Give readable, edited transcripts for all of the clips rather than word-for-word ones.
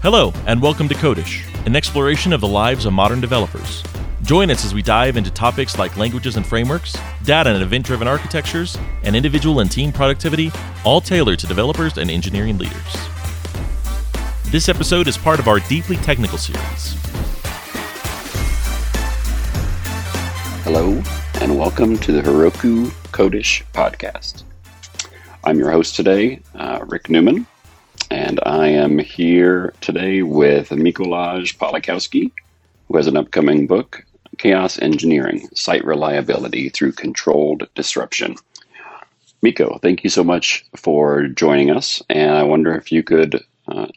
Hello, and welcome to CODISH, an exploration of the lives of modern developers. Join us as we dive into topics like languages and frameworks, data and event-driven architectures, and individual and team productivity, all tailored to developers and engineering leaders. This episode is part of our Deeply Technical series. Hello, and welcome to the Heroku CODISH podcast. I'm your host today, Rick Newman. And I am here today with Mikołaj Polakowski, who has an upcoming book, Chaos Engineering, Site Reliability Through Controlled Disruption. Miko, thank you so much for joining us. And I wonder if you could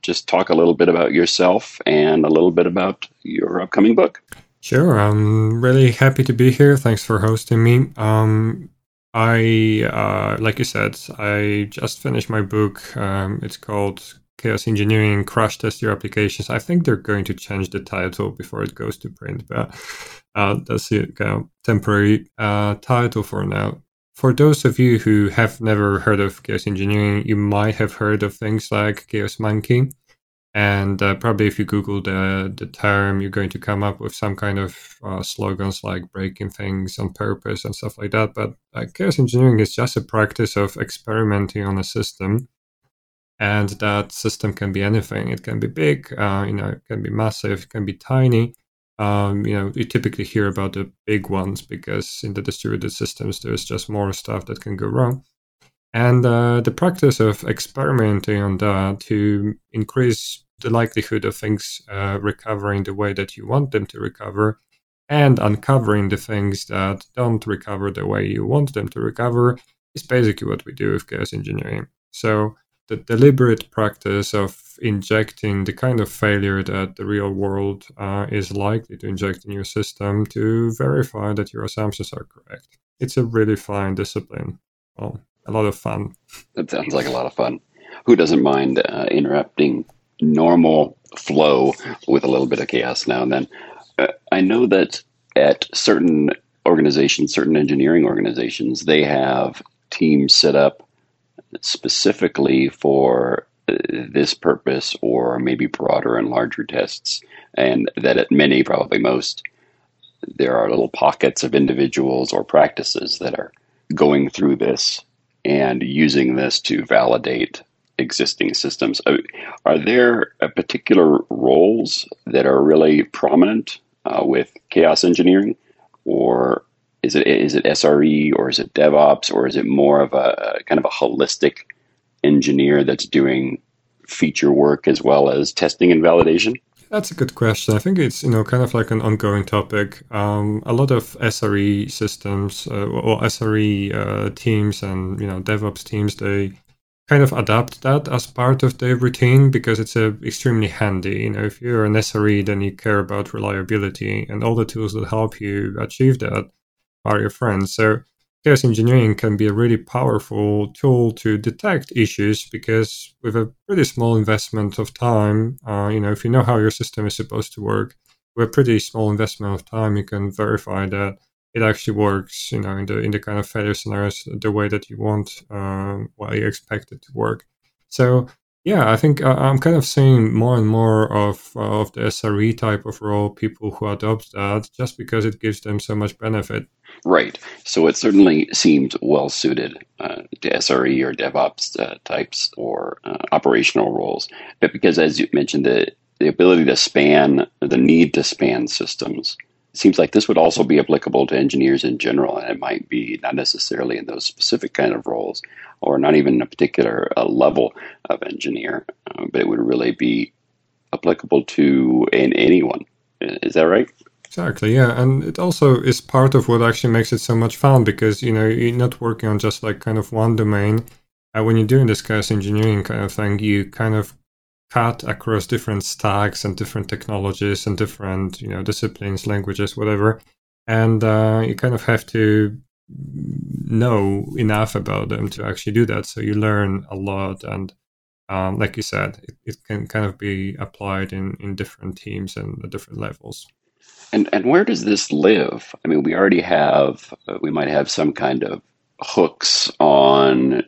just talk a little bit about yourself and a little bit about your upcoming book. Sure. I'm really happy to be here. Thanks for hosting me. Like you said, I just finished my book. It's called Chaos Engineering, Crash Test Your Applications. I think they're going to change the title before it goes to print, but that's the kind of temporary title for now. For those of you who have never heard of Chaos Engineering, you might have heard of things like Chaos Monkey. And probably if you Google the term, you're going to come up with some kind of slogans like breaking things on purpose and stuff like that. But chaos engineering is just a practice of experimenting on a system. And that system can be anything. It can be big, it can be massive, it can be tiny. You typically hear about the big ones because in the distributed systems, there's just more stuff that can go wrong. And the practice of experimenting on that to increase the likelihood of things recovering the way that you want them to recover and uncovering the things that don't recover the way you want them to recover is basically what we do with chaos engineering. So the deliberate practice of injecting the kind of failure that the real world is likely to inject in your system to verify that your assumptions are correct. It's a really fine discipline. Well, a lot of fun. That sounds like a lot of fun. Who doesn't mind interrupting normal flow with a little bit of chaos now and then? I know that at certain organizations, certain engineering organizations, they have teams set up specifically for this purpose or maybe broader and larger tests, and that at many, probably most, there are little pockets of individuals or practices that are going through this and using this to validate existing systems. Are there particular roles that are really prominent with chaos engineering? Or is it SRE, or is it DevOps, or is it more of a kind of a holistic engineer that's doing feature work as well as testing and validation? That's a good question. I think it's kind of like an ongoing topic. A lot of SRE systems or SRE teams and DevOps teams, they kind of adapt that as part of their routine because it's extremely handy. If you're an SRE, then you care about reliability, and all the tools that help you achieve that are your friends. So chaos engineering can be a really powerful tool to detect issues because with a pretty small investment of time, if you know how your system is supposed to work, with a pretty small investment of time, you can verify that it actually works, in the kind of failure scenarios, the way that you want, what you expect it to work. So yeah, I think I'm kind of seeing more and more of the SRE type of role, people who adopt that just because it gives them so much benefit. Right. So it certainly seems well-suited to SRE or DevOps types or operational roles. But because, as you mentioned, the ability to span, the need to span systems, it seems like this would also be applicable to engineers in general, and it might be not necessarily in those specific kind of roles or not even in a particular level of engineer, but it would really be applicable to anyone. Is that right? Exactly, yeah. And it also is part of what actually makes it so much fun because, you're not working on just like kind of one domain. When you're doing this chaos engineering kind of thing, you kind of cut across different stacks and different technologies and different, disciplines, languages, whatever. And you kind of have to know enough about them to actually do that. So you learn a lot. And like you said, it can kind of be applied in different teams and at different levels. And where does this live? I mean, we might have some kind of hooks on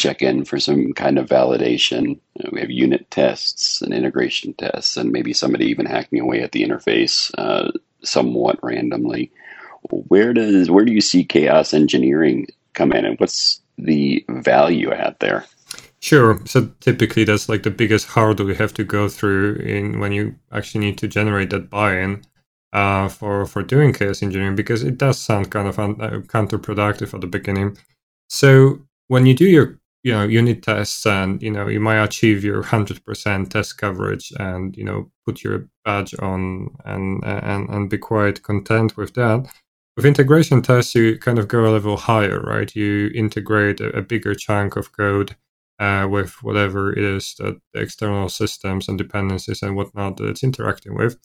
check in for some kind of validation. We have unit tests and integration tests, and maybe somebody even hacking away at the interface somewhat randomly. Where do you see chaos engineering come in, and what's the value add there? Sure. So typically that's like the biggest hurdle you have to go through in when you actually need to generate that buy-in for doing chaos engineering, because it does sound kind of counterproductive at the beginning. So when you do your unit tests and you might achieve your 100% test coverage and put your badge on and be quite content with that. With integration tests, you kind of go a level higher, right? You integrate a bigger chunk of code with whatever it is that the external systems and dependencies and whatnot that it's interacting with.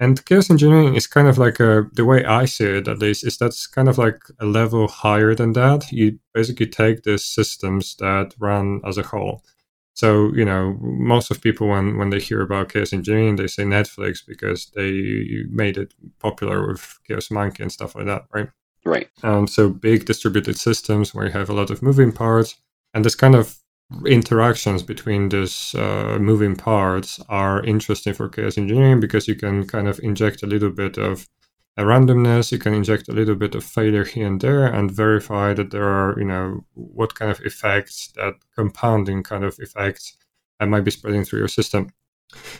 And chaos engineering is kind of like the way I see it, at least, is that's kind of like a level higher than that. You basically take the systems that run as a whole. So, most of people, when they hear about chaos engineering, they say Netflix because they made it popular with Chaos Monkey and stuff like that, right? Right. So big distributed systems where you have a lot of moving parts, and this kind of interactions between these moving parts are interesting for chaos engineering because you can kind of inject a little bit of a randomness, you can inject a little bit of failure here and there and verify that there are, what kind of effects, that compounding kind of effects that might be spreading through your system.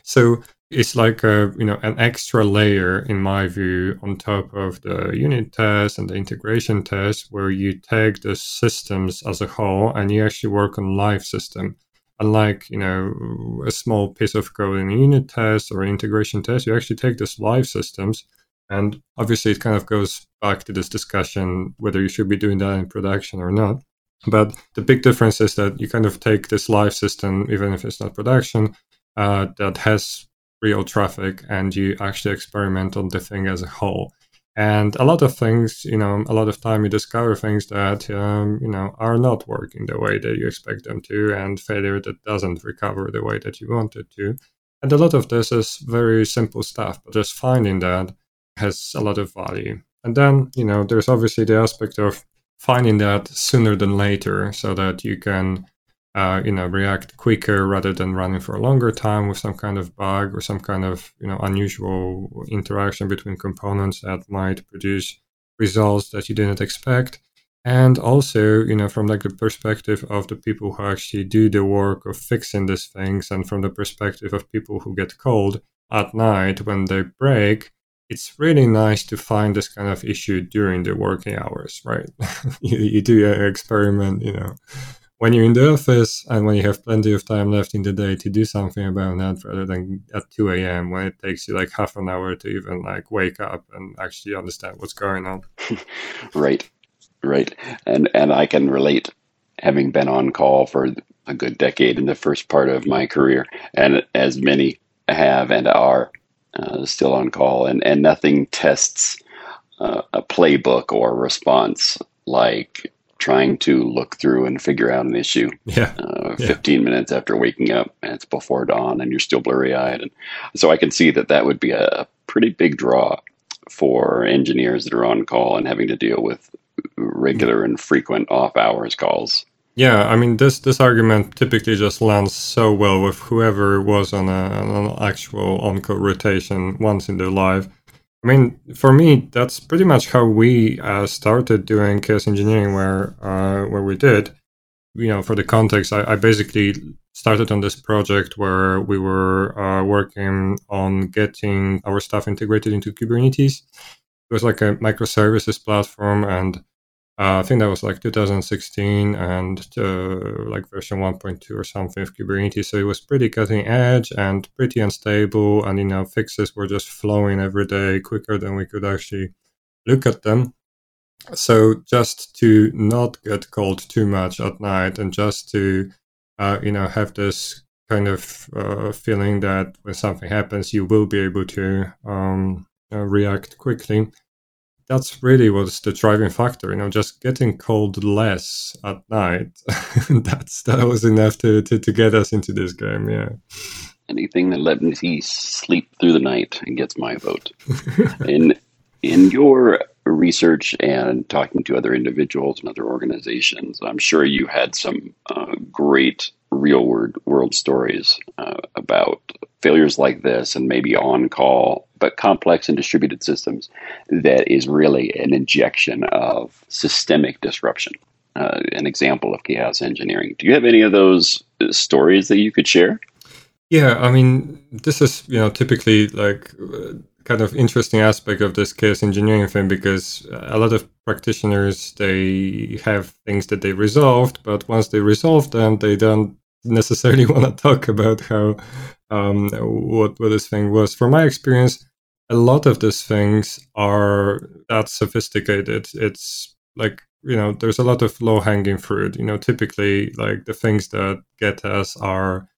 So it's like an extra layer, in my view, on top of the unit test and the integration test, where you take the systems as a whole and you actually work on live system. Unlike, a small piece of code in a unit test or integration test, you actually take this live systems. And obviously, it kind of goes back to this discussion whether you should be doing that in production or not. But the big difference is that you kind of take this live system, even if it's not production, that has real traffic, and you actually experiment on the thing as a whole. And a lot of things, a lot of time you discover things that, are not working the way that you expect them to, and failure that doesn't recover the way that you want it to. And a lot of this is very simple stuff, but just finding that has a lot of value. And then, there's obviously the aspect of finding that sooner than later so that you can react quicker rather than running for a longer time with some kind of bug or some kind of, unusual interaction between components that might produce results that you didn't expect. And also, from like the perspective of the people who actually do the work of fixing these things, and from the perspective of people who get cold at night when they break, it's really nice to find this kind of issue during the working hours, right? you do an experiment, when you're in the office and when you have plenty of time left in the day to do something about that, rather than at 2 a.m. when it takes you like half an hour to even like wake up and actually understand what's going on. Right. And I can relate, having been on call for a good decade in the first part of my career, and as many have and are still on call, and nothing tests a playbook or response like trying to look through and figure out an issue 15 minutes after waking up, and it's before dawn and you're still blurry-eyed. And so I can see that would be a pretty big draw for engineers that are on call and having to deal with regular and frequent off-hours calls. Yeah, I mean, this argument typically just lands so well with whoever was on an actual on-call rotation once in their life. I mean, for me, that's pretty much how we started doing chaos engineering, where we did. For the context, I basically started on this project where we were working on getting our stuff integrated into Kubernetes. It was like a microservices platform, and I think that was like 2016 and like version 1.2 or something of Kubernetes. So it was pretty cutting edge and pretty unstable. And, fixes were just flowing every day quicker than we could actually look at them. So just to not get cold too much at night, and just to, have this kind of feeling that when something happens, you will be able to react quickly. That's really what's the driving factor, just getting cold less at night. that was enough to get us into this game, yeah. Anything that let me sleep through the night gets my vote. In your research and talking to other individuals and other organizations, I'm sure you had some great real-world stories about failures like this and maybe on-call, but complex and distributed systems that is really an injection of systemic disruption, an example of chaos engineering. Do you have any of those stories that you could share? Yeah, I mean, this is, typically like kind of interesting aspect of this chaos engineering thing, because a lot of practitioners, they have things that they resolved, but once they resolve them, they don't necessarily want to talk about how what this thing was. From my experience, a lot of these things are that sophisticated. It's like, there's a lot of low-hanging fruit. Typically, like the things that get us are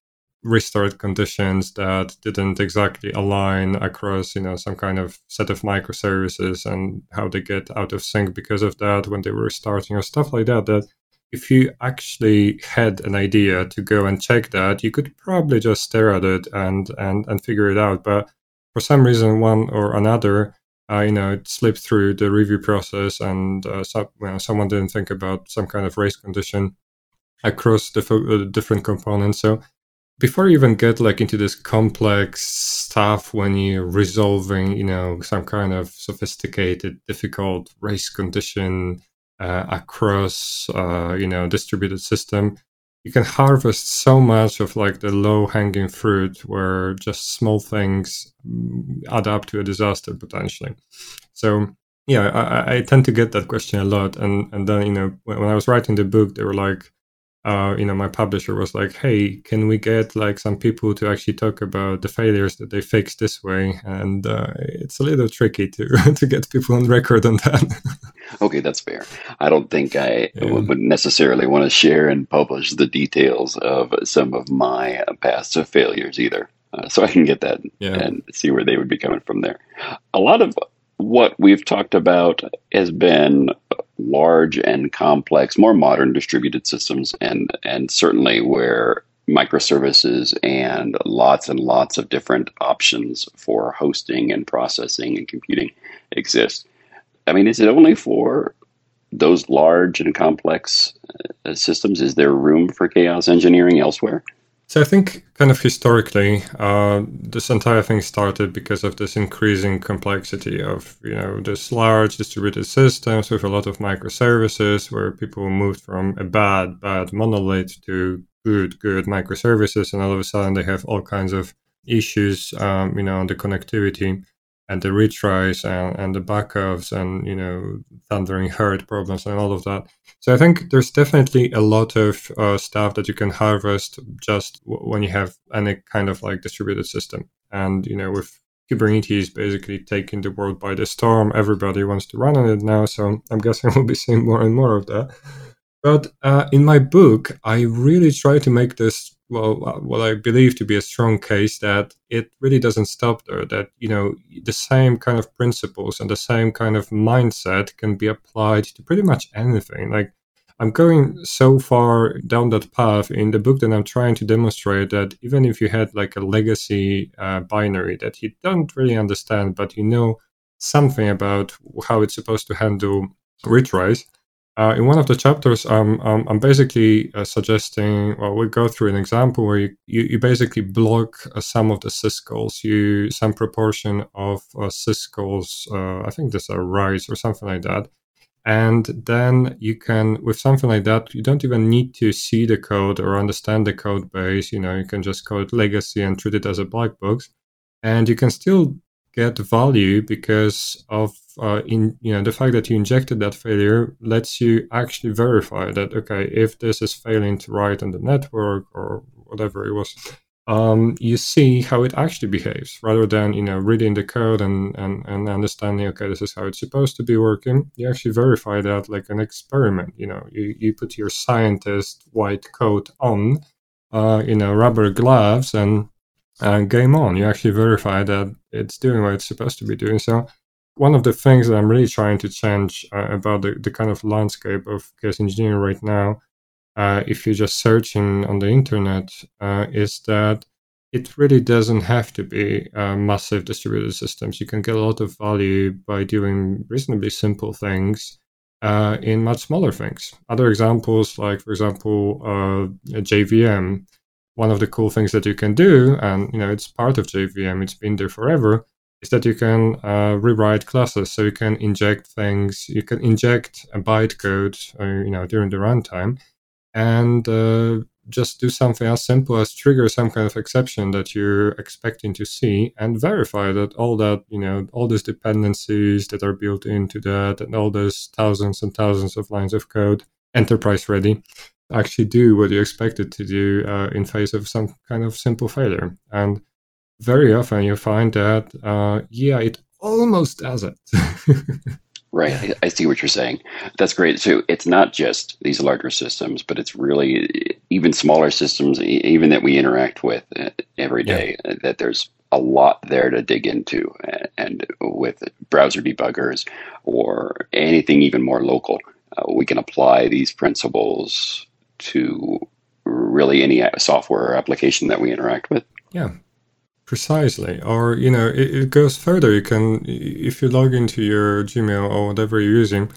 restored conditions that didn't exactly align across, some kind of set of microservices and how they get out of sync because of that when they were starting or stuff like that. That if you actually had an idea to go and check that, you could probably just stare at it and figure it out. But for some reason, one or another, it slipped through the review process, and someone didn't think about some kind of race condition across the different components. So before you even get like into this complex stuff, when you're resolving, some kind of sophisticated, difficult race condition across, distributed system, you can harvest so much of like the low hanging fruit where just small things add up to a disaster potentially. So yeah, I tend to get that question a lot. And then, when I was writing the book, they were like, my publisher was like, hey, can we get like some people to actually talk about the failures that they fixed this way? And it's a little tricky to get people on record on that. Okay, that's fair. I don't think I would necessarily want to share and publish the details of some of my past failures either. So I can get that and see where they would be coming from there. A lot of what we've talked about has been large and complex, more modern distributed systems, and certainly where microservices and lots of different options for hosting and processing and computing exist. I mean, is it only for those large and complex systems? Is there room for chaos engineering elsewhere? So I think kind of historically, this entire thing started because of this increasing complexity of, this large distributed systems with a lot of microservices, where people moved from a bad monolith to good microservices. And all of a sudden they have all kinds of issues, on the connectivity and the retries and the backups and, thundering herd problems and all of that. So I think there's definitely a lot of stuff that you can harvest just when you have any kind of like distributed system. And, with Kubernetes basically taking the world by the storm, everybody wants to run on it now. So I'm guessing we'll be seeing more and more of that. But in my book, I really try to make this, what I believe to be a strong case that it really doesn't stop there, that, the same kind of principles and the same kind of mindset can be applied to pretty much anything. Like, I'm going so far down that path in the book that I'm trying to demonstrate that even if you had like a legacy binary that you don't really understand, but something about how it's supposed to handle retries, in one of the chapters, I'm basically suggesting, we go through an example where you basically block some of the syscalls, some proportion of syscalls, I think these are rights or something like that. And then you can, with something like that, you don't even need to see the code or understand the code base. You can just call it legacy and treat it as a black box. And you can still get value because of the fact that you injected that failure lets you actually verify that, okay, if this is failing to write on the network or whatever it was, you see how it actually behaves rather than, reading the code and understanding, okay, this is how it's supposed to be working. You actually verify that like an experiment. You put your scientist white coat on, rubber gloves, and game on. You actually verify that it's doing what it's supposed to be doing. So one of the things that I'm really trying to change about the kind of landscape of chaos engineering right now, if you're just searching on the internet, is that it really doesn't have to be massive distributed systems. You can get a lot of value by doing reasonably simple things in much smaller things. Other examples, like, for example, JVM. One of the cool things that you can do, and you know it's part of JVM, it's been there forever, is that you can rewrite classes. So you can inject things, you can inject a bytecode, you know, during the runtime, and just do something as simple as trigger some kind of exception that you're expecting to see, and verify that all that, you know, all these dependencies that are built into that, and all those thousands and thousands of lines of code, enterprise ready, actually do what you expect it to do in face of some kind of simple failure. And very often you find that, it almost does it. Right. I see what you're saying. That's great. So it's not just these larger systems, but it's really even smaller systems, even that we interact with every day, that there's a lot there to dig into. And with browser debuggers or anything even more local, we can apply these principles to really any software or application that we interact with. Yeah, precisely. Or, you know, it goes further. You can, if you log into your Gmail or whatever you're using,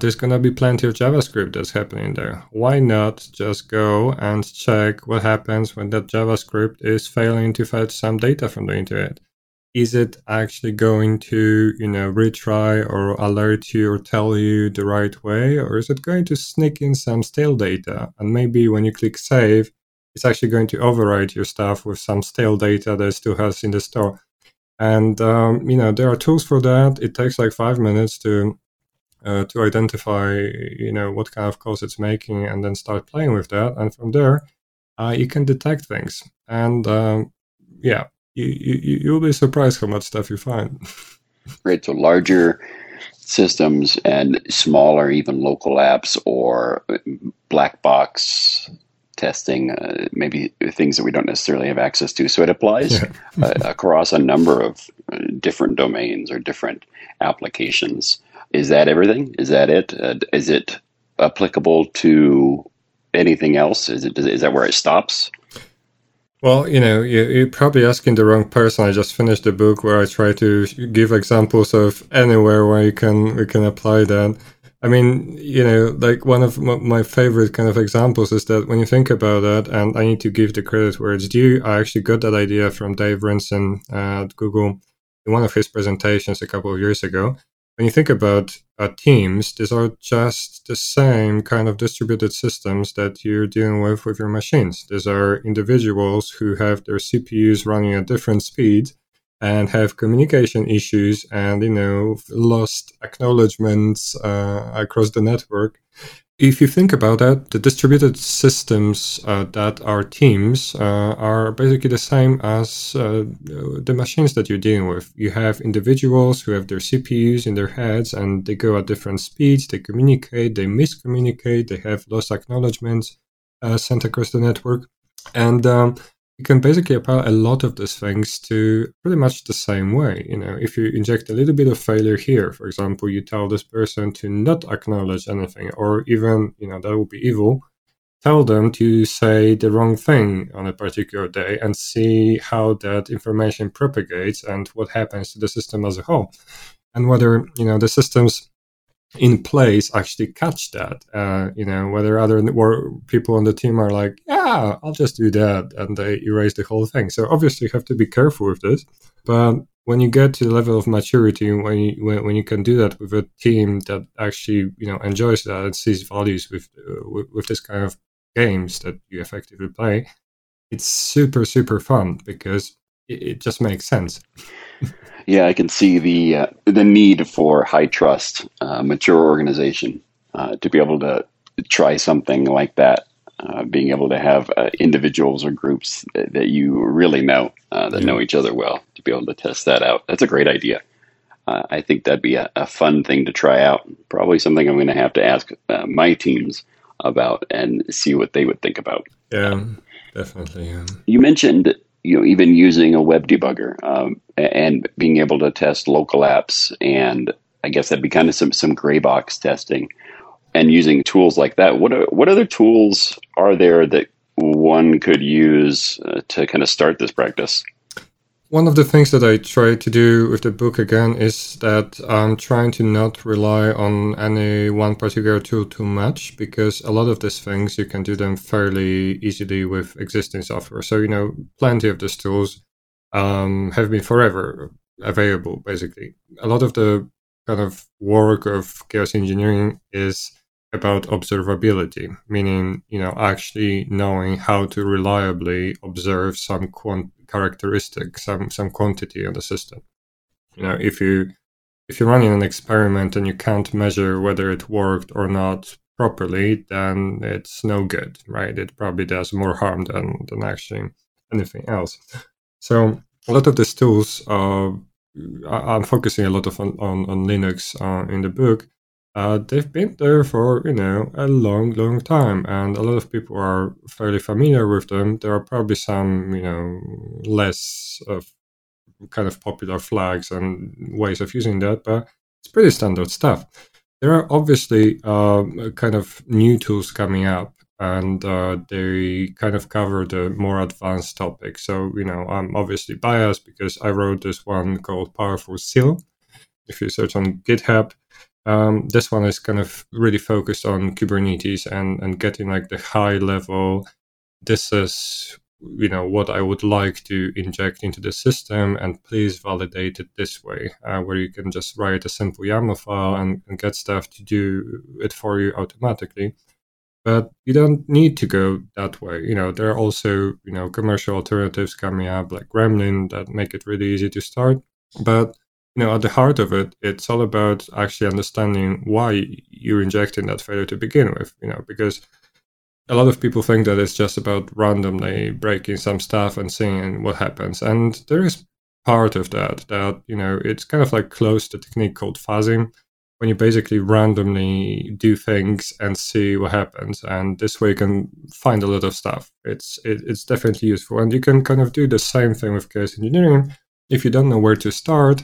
there's going to be plenty of JavaScript that's happening there. Why not just go and check what happens when that JavaScript is failing to fetch some data from the internet? Is it actually going to, you know, retry or alert you or tell you the right way? Or is it going to sneak in some stale data? And maybe when you click save, it's actually going to override your stuff with some stale data that it still has in the store. And, you know, there are tools for that. It takes like 5 minutes to identify, you know, what kind of calls it's making and then start playing with that. And from there, you can detect things. And, you'll be surprised how much stuff you find. Right. So larger systems and smaller, even local apps or black box testing, maybe things that we don't necessarily have access to. So it applies across a number of different domains or different applications. Is that everything? Is that it? Is it applicable to anything else? Is that where it stops? Well, you know, you're probably asking the wrong person. I just finished a book where I try to give examples of anywhere where we can apply that. I mean, you know, like one of my favorite kind of examples is that when you think about that, and I need to give the credit where it's due, I actually got that idea from Dave Rensin at Google in one of his presentations a couple of years ago. When you think about teams, these are just the same kind of distributed systems that you're dealing with your machines. These are individuals who have their CPUs running at different speeds and have communication issues and, you know, lost acknowledgements across the network. If you think about that, the distributed systems that are teams are basically the same as the machines that you're dealing with. You have individuals who have their CPUs in their heads and they go at different speeds, they communicate, they miscommunicate, they have lost acknowledgements sent across the network. And you can basically apply a lot of these things to pretty much the same way. You know, if you inject a little bit of failure here, for example, you tell this person to not acknowledge anything, or even, you know, that would be evil, tell them to say the wrong thing on a particular day and see how that information propagates and what happens to the system as a whole. And whether, you know, the systems in place actually catch that, you know, whether other people on the team are like, yeah, I'll just do that, and they erase the whole thing. So obviously you have to be careful with this, but when you get to the level of maturity, when you can do that with a team that actually, you know, enjoys that and sees values with this kind of games that you effectively play, it's super, super fun because it just makes sense. Yeah, I can see the need for high trust, mature organization to be able to try something like that, being able to have individuals or groups that you really know, that know each other well, to be able to test that out. That's a great idea. I think that'd be a fun thing to try out. Probably something I'm going to have to ask my teams about and see what they would think about. Yeah, definitely. Yeah. You mentioned, you know, even using a web debugger and being able to test local apps, and I guess that'd be kind of some gray box testing, and using tools like that. What other tools are there that one could use to kind of start this practice? One of the things that I try to do with the book again is that I'm trying to not rely on any one particular tool too much, because a lot of these things, you can do them fairly easily with existing software. So, you know, plenty of these tools have been forever available, basically. A lot of the kind of work of chaos engineering is about observability, meaning, you know, actually knowing how to reliably observe some characteristic, some quantity of the system. You know, if you're running an experiment and you can't measure whether it worked or not properly, then it's no good, right? It probably does more harm than actually anything else. So a lot of these tools, I'm focusing a lot of on Linux in the book. They've been there for, you know, a long time, and a lot of people are fairly familiar with them. There are probably some, you know, less of kind of popular flags and ways of using that, but it's pretty standard stuff. There are obviously kind of new tools coming up, and they kind of cover the more advanced topics. So, you know, I'm obviously biased because I wrote this one called Powerful Seal. If you search on GitHub, this one is kind of really focused on Kubernetes and getting like the high level, this is, you know, what I would like to inject into the system, and please validate it this way, where you can just write a simple YAML file and get stuff to do it for you automatically. But you don't need to go that way. You know, there are also, you know, commercial alternatives coming up like Gremlin that make it really easy to start. But you know, at the heart of it, it's all about actually understanding why you're injecting that failure to begin with, you know, because a lot of people think that it's just about randomly breaking some stuff and seeing what happens. And there is part of that, you know, it's kind of like close to a technique called fuzzing, when you basically randomly do things and see what happens. And this way you can find a lot of stuff. It's definitely useful. And you can kind of do the same thing with chaos engineering. If you don't know where to start,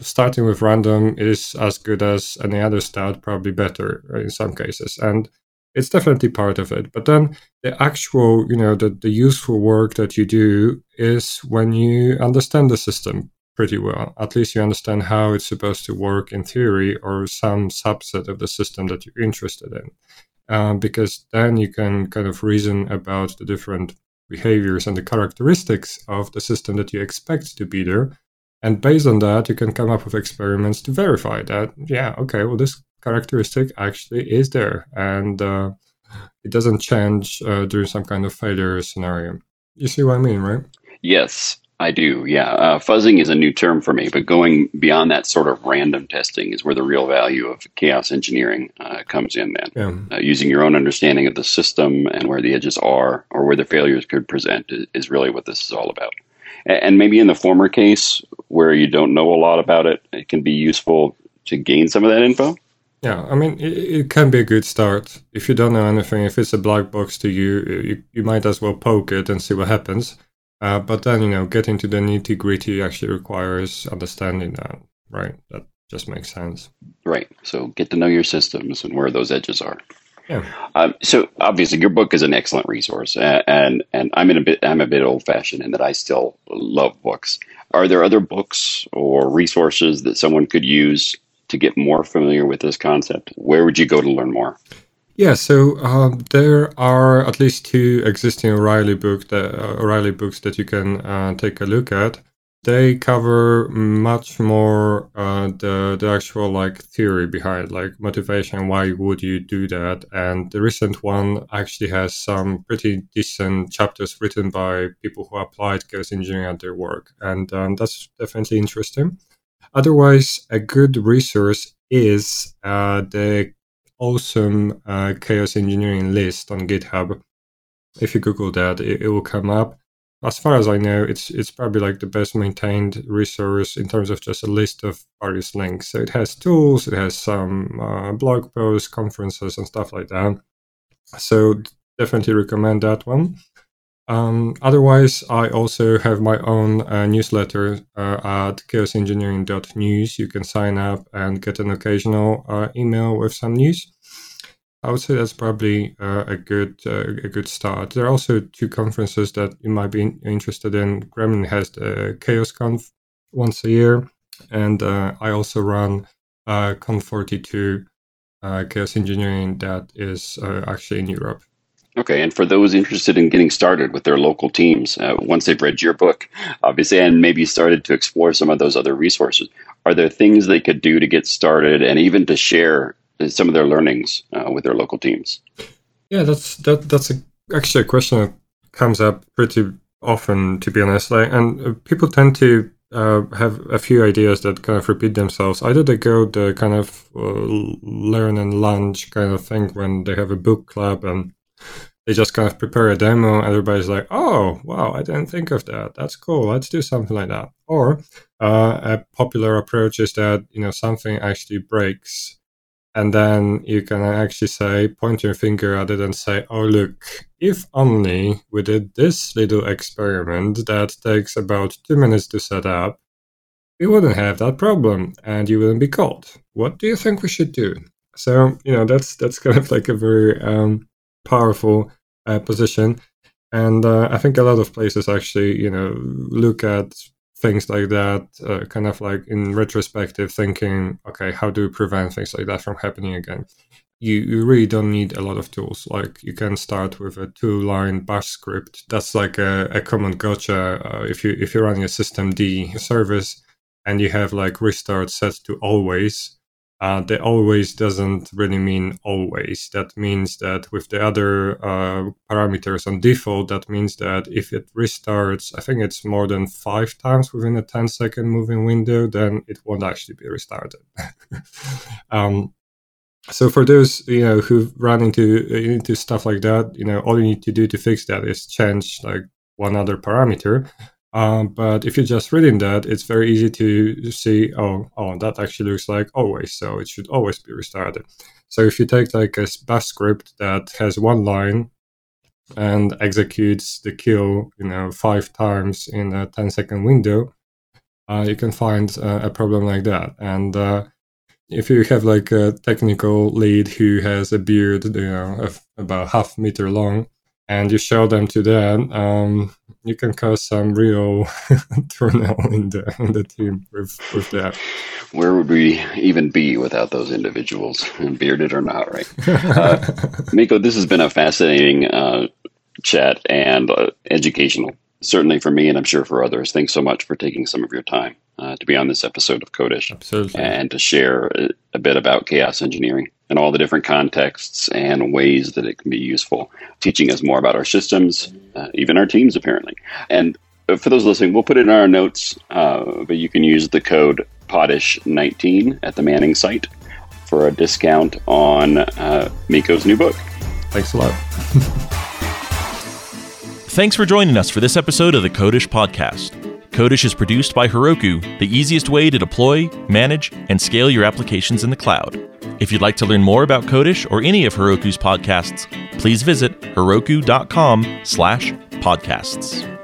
starting with random is as good as any other start, probably better in some cases. And it's definitely part of it. But then the actual, you know, the useful work that you do is when you understand the system pretty well. At least you understand how it's supposed to work in theory, or some subset of the system that you're interested in. Because then you can kind of reason about the different behaviors and the characteristics of the system that you expect to be there. And based on that, you can come up with experiments to verify that, yeah, okay, well, this characteristic actually is there, and it doesn't change during some kind of failure scenario. You see what I mean, right? Yes, I do, yeah. Fuzzing is a new term for me, but going beyond that sort of random testing is where the real value of chaos engineering comes in then. Yeah. Using your own understanding of the system and where the edges are, or where the failures could present, is really what this is all about. And maybe in the former case, where you don't know a lot about it, it can be useful to gain some of that info? Yeah, I mean, it can be a good start. If you don't know anything, if it's a black box to you, you might as well poke it and see what happens. But then, you know, getting to the nitty-gritty actually requires understanding that, right? That just makes sense. Right. So get to know your systems and where those edges are. Yeah. So obviously, your book is an excellent resource, and I'm a bit old fashioned in that I still love books. Are there other books or resources that someone could use to get more familiar with this concept? Where would you go to learn more? Yeah, so there are at least two existing O'Reilly books that you can take a look at. They cover much more the actual like theory behind, like motivation, why would you do that? And the recent one actually has some pretty decent chapters written by people who applied chaos engineering at their work. And that's definitely interesting. Otherwise, a good resource is the awesome chaos engineering list on GitHub. If you Google that, it will come up. As far as I know, it's probably like the best maintained resource in terms of just a list of various links. So it has tools, it has some blog posts, conferences, and stuff like that. So definitely recommend that one. Otherwise, I also have my own newsletter at chaosengineering.news. You can sign up and get an occasional email with some news. I would say that's probably a good start. There are also two conferences that you might be interested in. Gremlin has the ChaosConf once a year, and I also run Conf 42 Chaos Engineering that is actually in Europe. Okay, and for those interested in getting started with their local teams, once they've read your book, obviously, and maybe started to explore some of those other resources, are there things they could do to get started and even to share some of their learnings with their local teams? Yeah, that's actually a question that comes up pretty often, to be honest. And people tend to have a few ideas that kind of repeat themselves. Either they go the kind of learn and lunch kind of thing when they have a book club and they just kind of prepare a demo. Everybody's like, oh, wow, I didn't think of that. That's cool. Let's do something like that. Or a popular approach is that, you know, something actually breaks. And then you can actually say, point your finger at it and say, oh, look, if only we did this little experiment that takes about 2 minutes to set up, we wouldn't have that problem and you wouldn't be called. What do you think we should do? So, you know, that's kind of like a very powerful position. And I think a lot of places actually, you know, look at things like that, kind of like in retrospective thinking, okay, how do we prevent things like that from happening again? You really don't need a lot of tools. Like you can start with a 2-line bash script. That's like a common gotcha. If you're running a systemd service and you have like restart set to always, the always doesn't really mean always. That means that with the other parameters on default, that means that if it restarts, I think it's more than 5 times within a 10-second moving window, then it won't actually be restarted. So for those, you know, who've run into stuff like that, you know, all you need to do to fix that is change like one other parameter. But if you're just reading that, it's very easy to see, oh, that actually looks like always, so it should always be restarted. So if you take like a bash script that has 1 line and executes the kill, you know, 5 times in a 10-second window, you can find a problem like that. And if you have like a technical lead who has a beard, you know, about half meter long, and you show them to them, you can cause some real turmoil in the team with that. Where would we even be without those individuals, bearded or not, right? Miko, this has been a fascinating chat and educational, certainly for me and I'm sure for others. Thanks so much for taking some of your time to be on this episode of Codish. Absolutely. And to share a bit about chaos engineering and all the different contexts and ways that it can be useful, teaching us more about our systems, even our teams, apparently. And for those listening, we'll put it in our notes, but you can use the code PODISH19 at the Manning site for a discount on Miko's new book. Thanks a lot. Thanks for joining us for this episode of the Codish Podcast. Codish is produced by Heroku, the easiest way to deploy, manage, and scale your applications in the cloud. If you'd like to learn more about Codish or any of Heroku's podcasts, please visit heroku.com/podcasts.